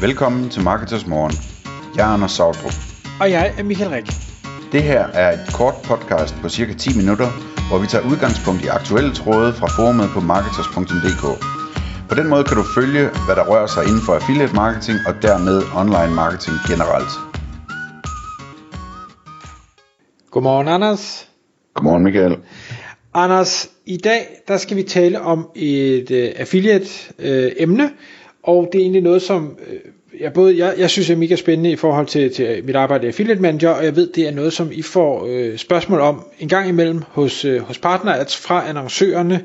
Velkommen til Marketers Morgen. Jeg er Anders Sautrup. Og jeg er Michael Rik. Det her er et kort podcast på cirka 10 minutter, hvor vi tager udgangspunkt i aktuelle tråde fra forumet på marketers.dk. På den måde kan du følge, hvad der rører sig inden for affiliate marketing og dermed online marketing generelt. Godmorgen, Anders. Godmorgen, Mikael. Anders, i dag der skal vi tale om et affiliate-emne, og det er egentlig noget, som jeg synes er mega spændende i forhold til mit arbejde i Affiliate Manager, og jeg ved, det er noget, som I får spørgsmål om en gang imellem hos Partner Ads fra annoncørerne,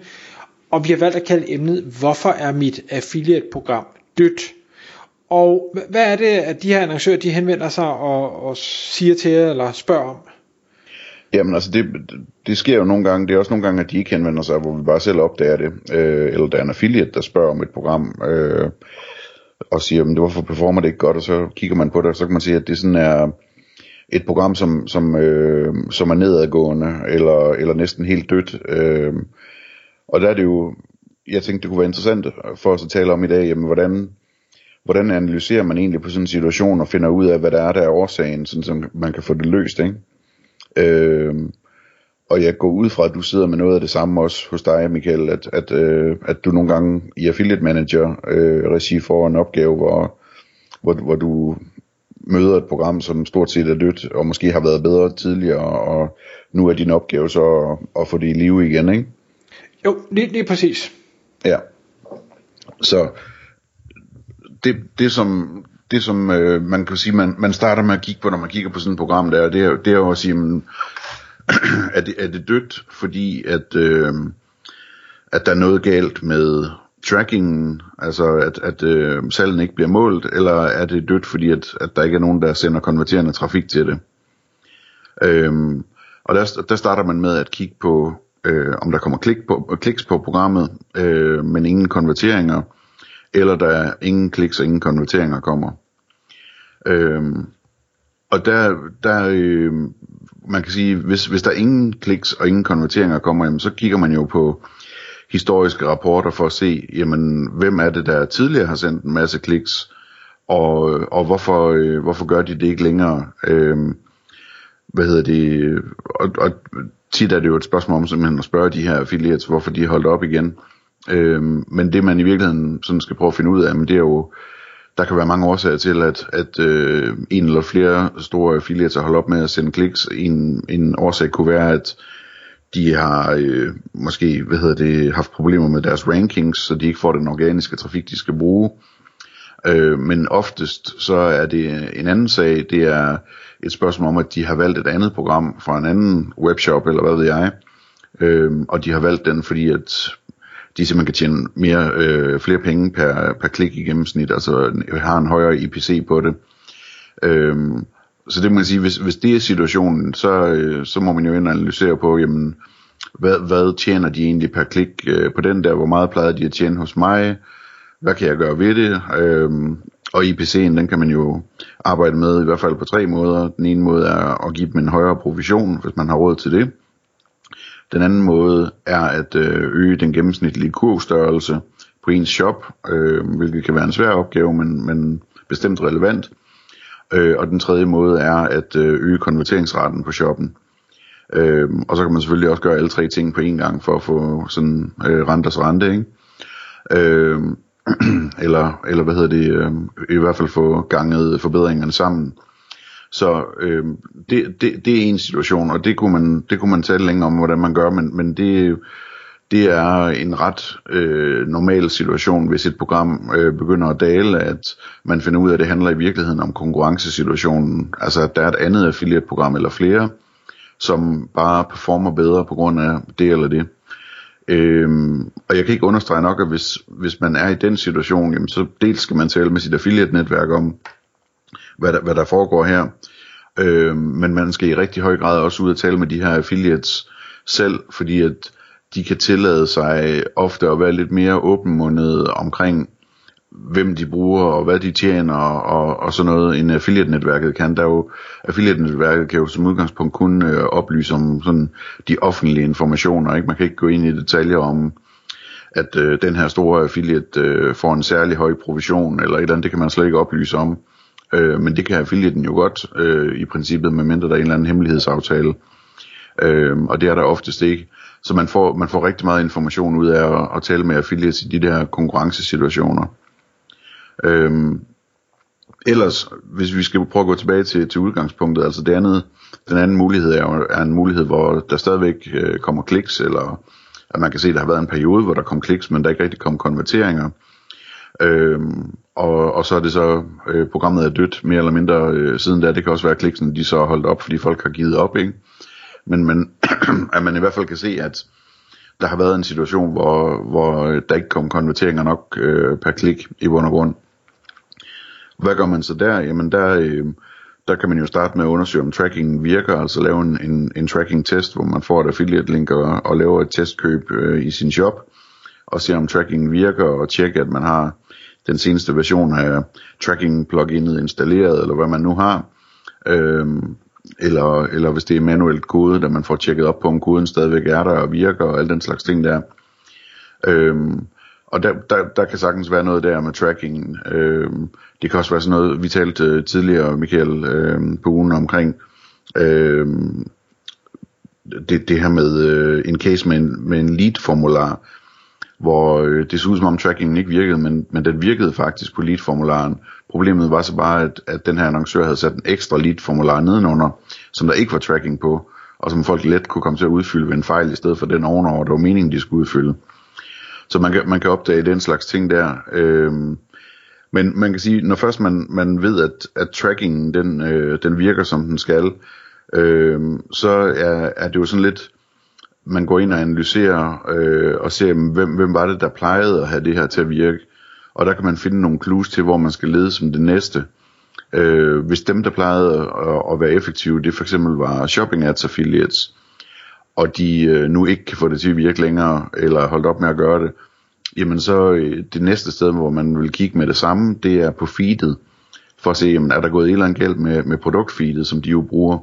og vi har valgt at kalde emnet, hvorfor er mit affiliate-program dødt? Og hvad er det, at de her annoncører de henvender sig og siger til jer, eller spørger om? Jamen altså, det sker jo nogle gange, det er også nogle gange, at de ikke henvender sig, hvor vi bare selv opdager det, eller der er en affiliate, der spørger om et program, og siger, men hvorfor performer det ikke godt, og så kigger man på det, og så kan man sige, at det sådan er et program, som er nedadgående, eller næsten helt dødt, og der er det jo, jeg tænkte, det kunne være interessant for os at tale om i dag, jamen hvordan analyserer man egentlig på sådan en situation, og finder ud af, hvad der er årsagen, sådan som man kan få det løst, ikke? Og jeg går ud fra, at du sidder med noget af det samme også hos dig, Mikael, at du nogle gange i Affiliate Manager regi får en opgave, hvor du møder et program, som stort set er dødt, og måske har været bedre tidligere, og nu er din opgave så at få det i live igen, ikke? Jo, lige præcis. Ja. Så det som man kan sige, man starter med at kigge på, når man kigger på sådan et program der, det er jo at sige, jamen, er det dødt, fordi at der er noget galt med trackingen, altså at salgen ikke bliver målt, eller er det dødt, fordi at der ikke er nogen, der sender konverterende trafik til det. Og der starter man med at kigge på, om der kommer kliks på programmet, men ingen konverteringer, eller der er ingen kliks og ingen konverteringer kommer. Og der man kan sige, hvis der ingen kliks og ingen konverteringer kommer, jamen, så kigger man jo på historiske rapporter for at se, jamen, hvem er det, der tidligere har sendt en masse kliks, og hvorfor gør de det ikke længere? Og tit er det jo et spørgsmål om simpelthen at spørge de her affiliates, hvorfor de er holdt op igen. Men det man i virkeligheden sådan skal prøve at finde ud af, men det er jo, der kan være mange årsager til, at en eller flere store affiliates holder op med at sende kliks. En årsag kunne være, at de har måske haft problemer med deres rankings, så de ikke får den organiske trafik, de skal bruge. Men oftest så er det en anden sag. Det er et spørgsmål om, at de har valgt et andet program fra en anden webshop, eller hvad ved jeg. Og de har valgt den, fordi at de simpelthen kan tjene flere penge per klik i gennemsnit, altså har en højere IPC på det. Så det må man sige, hvis det er situationen, så må man jo ind og analysere på, jamen, hvad tjener de egentlig per klik på den der, hvor meget plejer de at tjene hos mig, hvad kan jeg gøre ved det, og IPC'en, den kan man jo arbejde med i hvert fald på 3 måder. Den ene måde er at give dem en højere provision, hvis man har råd til det. Den anden måde er at øge den gennemsnitlige kurvstørrelse på ens shop, hvilket kan være en svær opgave, men bestemt relevant. Og den tredje måde er at øge konverteringsraten på shoppen. Og så kan man selvfølgelig også gøre alle 3 ting på én gang for at få sådan renters rente, ikke? Eller i hvert fald få ganget forbedringerne sammen. Så det er en situation, og det kunne man tale længe om, hvordan man gør, men det er en ret normal situation, hvis et program begynder at dale, at man finder ud af, at det handler i virkeligheden om konkurrencesituationen. Altså at der er et andet affiliate-program eller flere, som bare performer bedre på grund af det eller det. Og jeg kan ikke understrege nok, at hvis man er i den situation, jamen, så dels skal man tale med sit affiliate-netværk om, hvad der foregår her, men man skal i rigtig høj grad også ud og tale med de her affiliates selv, fordi at de kan tillade sig ofte at være lidt mere åbenmundede omkring, hvem de bruger og hvad de tjener og sådan noget, end affiliate-netværket kan. Affiliate-netværket kan jo som udgangspunkt kun oplyse om sådan de offentlige informationer, ikke? Man kan ikke gå ind i detaljer om at den her store affiliate får en særlig høj provision eller et eller andet, det kan man slet ikke oplyse om. Men det kan affiliaten jo godt i princippet, medmindre der er en eller anden hemmelighedsaftale. Og det er der oftest ikke. Så man får rigtig meget information ud af at tale med affiliates i de der konkurrencesituationer. Ellers, hvis vi skal prøve at gå tilbage til udgangspunktet, altså det andet, den anden mulighed er en mulighed, hvor der stadigvæk kommer kliks, eller at man kan se, at der har været en periode, hvor der kom kliks, men der ikke rigtig kom konverteringer. Og så er det så, programmet er dødt mere eller mindre siden da. Det kan også være, at kliksene de så har holdt op, fordi folk har givet op, ikke? Men at man i hvert fald kan se, at der har været en situation, hvor der ikke kom konverteringer nok per klik i bund og grund. Hvad gør man så der? Jamen der kan man jo starte med at undersøge, om trackingen virker, altså lave en tracking-test, hvor man får et affiliate-link og laver et testkøb i sin shop, og se om trackingen virker, og tjekke, at man har den seneste version af tracking-pluginet installeret, eller hvad man nu har, eller hvis det er manuelt kode, da man får tjekket op på, om koden stadigvæk er der og virker, og alle den slags ting der. Og der kan sagtens være noget der med trackingen. Det kan også være sådan noget, vi talte tidligere, Mikael, på ugen omkring. Det her med en case med en lead-formular, hvor det så ud som om trackingen ikke virkede, men den virkede faktisk på lead-formularen. Problemet var så bare, at den her annoncør havde sat en ekstra lead-formular nedenunder, som der ikke var tracking på, og som folk let kunne komme til at udfylde ved en fejl, i stedet for den ovenover, der var meningen, de skulle udfylde. Så man kan opdage den slags ting der. Men man kan sige, når først man ved, at trackingen den virker, som den skal, så er det jo sådan lidt, man går ind og analyserer og ser, hvem var det, der plejede at have det her til at virke. Og der kan man finde nogle clues til, hvor man skal lede som det næste. Hvis dem, der plejede at være effektive, det for eksempel var shopping ads affiliates, og de nu ikke kan få det til at virke længere, eller holdt op med at gøre det, jamen så det næste sted, hvor man vil kigge med det samme, det er på feedet, for at se, jamen, er der gået et eller andet galt med produktfeedet, som de jo bruger.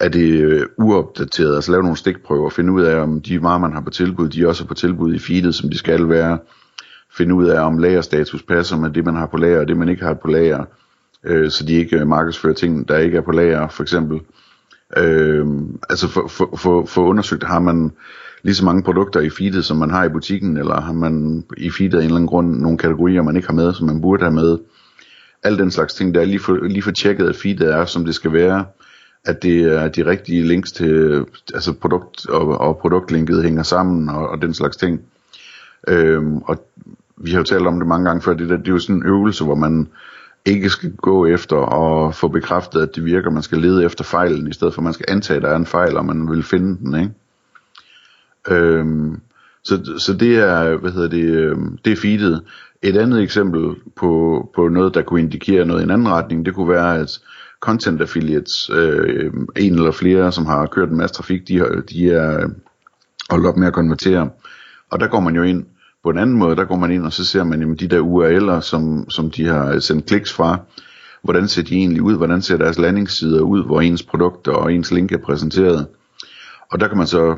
Er det uopdateret, altså lave nogle stikprøver, og finde ud af, om de varer, man har på tilbud, de også er på tilbud i feedet, som de skal være, finde ud af, om lagerstatus passer med det, man har på lager, og det, man ikke har på lager, så de ikke markedsfører ting, der ikke er på lager, for eksempel. Altså for undersøgt, har man lige så mange produkter i feedet, som man har i butikken, eller har man i feedet af en eller anden grund nogle kategorier, man ikke har med, som man burde have med. Al den slags ting, der er lige for tjekket, at feedet er, som det skal være, at det er de rigtige links til, altså produkt og produktlinket hænger sammen, og den slags ting. Og vi har jo talt om det mange gange før, det er jo sådan en øvelse, hvor man ikke skal gå efter og få bekræftet, at det virker. Man skal lede efter fejlen, i stedet for at man skal antage, at der er en fejl, og man vil finde den, ikke? Så det er, det er feedet. Et andet eksempel på noget, der kunne indikere noget i en anden retning, det kunne være, at content affiliates, en eller flere, som har kørt en masse trafik, de er holdt op med at konvertere. Og der går man jo ind på en anden måde, der går man ind, og så ser man, jamen, de der URL'er, som de har sendt kliks fra, hvordan ser de egentlig ud, hvordan ser deres landingssider ud, hvor ens produkter og ens link er præsenteret. Og der kan man så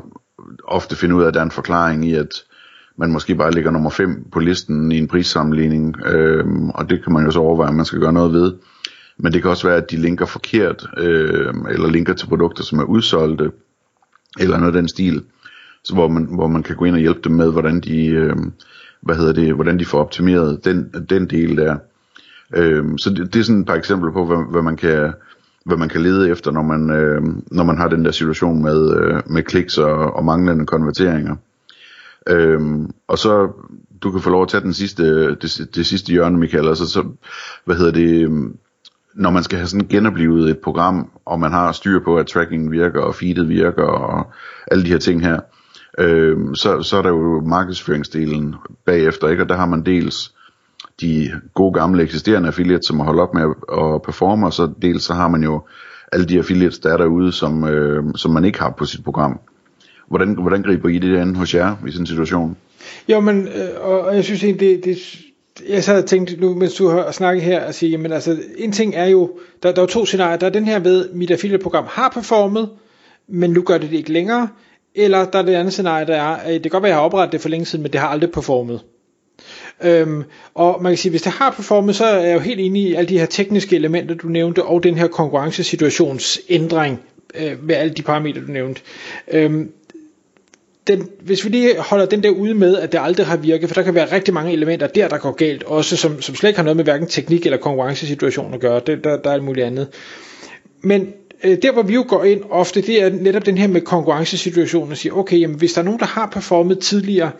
ofte finde ud af, at der er en forklaring i, at man måske bare ligger nummer 5 på listen i en prissammenligning, og det kan man jo så overveje, at man skal gøre noget ved. Men det kan også være, at de linker forkert, eller linker til produkter, som er udsolgte, eller noget af den stil. Så hvor man kan gå ind og hjælpe dem med, hvordan de hvordan de får optimeret den del der. Så det er sådan et par eksempler på, hvad man kan lede efter, når man har den der situation med kliks og manglende konverteringer. Og så du kan få lov at tage det sidste hjørne, Mikael. Altså når man skal have sådan genoplevet et program, og man har styr på, at trackingen virker og feedet virker og alle de her ting her. Så er der jo markedsføringsdelen bagefter, ikke? Og der har man dels de gode gamle eksisterende affiliates, som har holdt op med at performe, og så dels så har man jo alle de affiliates, der er derude, som man ikke har på sit program. Hvordan griber I det an hos jer i sådan en situation? Jo, men og jeg synes egentlig, jeg sad og tænkte nu, mens du har snakket her, at sige, jamen altså, en ting er jo, der er jo to scenarier. Der er den her ved, mit affiliate-program har performet, men nu gør det ikke længere. Eller der er det andet scenarie, der er, at det kan godt være, at jeg har oprettet det for længe siden, men det har aldrig performet. Og man kan sige, at hvis det har performet, så er jeg jo helt enig i alle de her tekniske elementer, du nævnte, og den her konkurrencesituationsændring med alle de parametre, du nævnte. Hvis vi lige holder den der ude med, at det aldrig har virket, for der kan være rigtig mange elementer der går galt, også som slet ikke har noget med hverken teknik eller konkurrencesituation at gøre, der er alt muligt andet. Men der hvor vi jo går ind ofte, det er netop den her med konkurrencesituationen og siger, okay, jamen, hvis der er nogen, der har performet tidligere,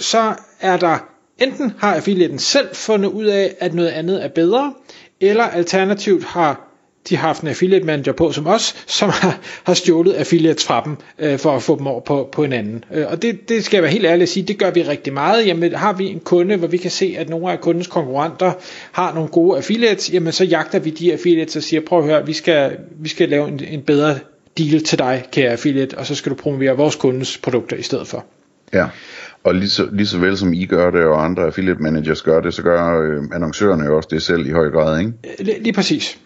så er der enten har affiliaten selv fundet ud af, at noget andet er bedre, eller alternativt har de har haft en affiliate manager på som os, som har stjålet affiliates fra dem, for at få dem over på en anden. Og det skal jeg være helt ærlig at sige, det gør vi rigtig meget. Jamen har vi en kunde, hvor vi kan se, at nogle af kundens konkurrenter har nogle gode affiliates, jamen så jagter vi de affiliates og siger, prøv at høre, vi skal lave en bedre deal til dig, kære affiliate, og så skal du promovere vores kundes produkter i stedet for. Ja. Og lige så vel som I gør det, og andre affiliate managers gør det, så gør annoncørerne også det selv i høj grad, ikke? Lige præcis.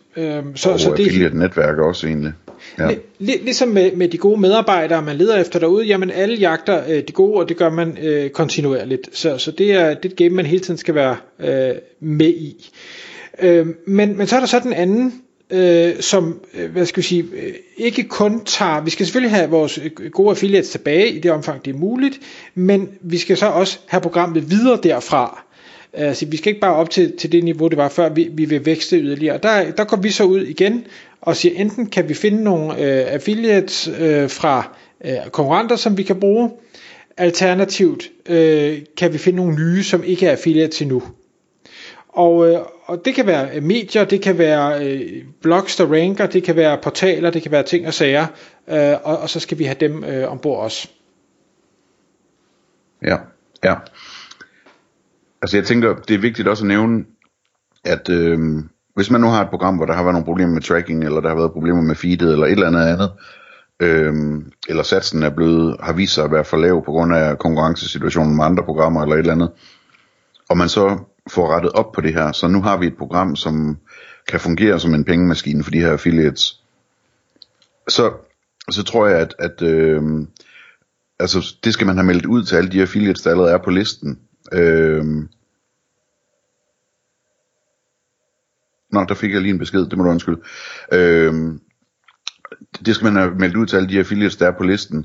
Så det affiliate netværk også egentlig. Ja. Ligesom med de gode medarbejdere, man leder efter derude, jamen alle jagter de gode, og det gør man kontinuerligt. Så det er et game, man hele tiden skal være med i. Men så er der så den anden, som, hvad skal vi sige, ikke kun tager, vi skal selvfølgelig have vores gode affiliates tilbage i det omfang det er muligt, men vi skal så også have programmet videre derfra, så vi skal ikke bare op til det niveau det var før, vi vil vækste yderligere. Der går vi så ud igen og siger, enten kan vi finde nogle affiliates fra konkurrenter, som vi kan bruge, alternativt kan vi finde nogle nye, som ikke er affiliates endnu. Og det kan være medier, det kan være blogs, der ranker, det kan være portaler, det kan være ting og sager, og så skal vi have dem ombord også. Ja. Altså jeg tænker, det er vigtigt også at nævne, at hvis man nu har et program, hvor der har været nogle problemer med tracking, eller der har været problemer med feedet, eller et eller andet, eller satsen er har vist sig at være for lav på grund af konkurrencesituationen med andre programmer, eller et eller andet, og man så får rettet op på det her, så nu har vi et program, som kan fungere som en pengemaskine for de her affiliates, så tror jeg, at altså det skal man have meldt ud til alle de affiliates, der allerede er på listen. Nå, der fik jeg lige en besked, det må du undskylde. Det skal man have meldt ud til alle de affiliates, der er på listen.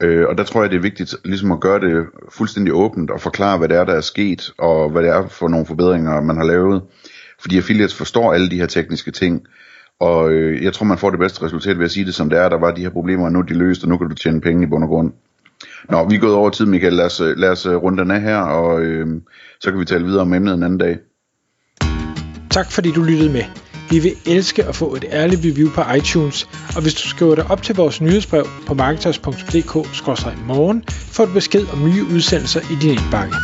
Og der tror jeg, det er vigtigt ligesom at gøre det fuldstændig åbent og forklare, hvad det er, der er sket, og hvad det er for nogle forbedringer, man har lavet. Fordi affiliates forstår alle de her tekniske ting, og jeg tror, man får det bedste resultat ved at sige det, som det er. Der var de her problemer, og nu er de løst, og nu kan du tjene penge i bund og grund. Nå, vi er gået over tid, Mikael. Lad os runde den af her, og så kan vi tale videre om emnet en anden dag. Tak fordi du lyttede med. Vi vil elske at få et ærligt review på iTunes, og hvis du skriver dig op til vores nyhedsbrev på marketers.dk/morgen, får du besked om nye udsendelser i din indbakke.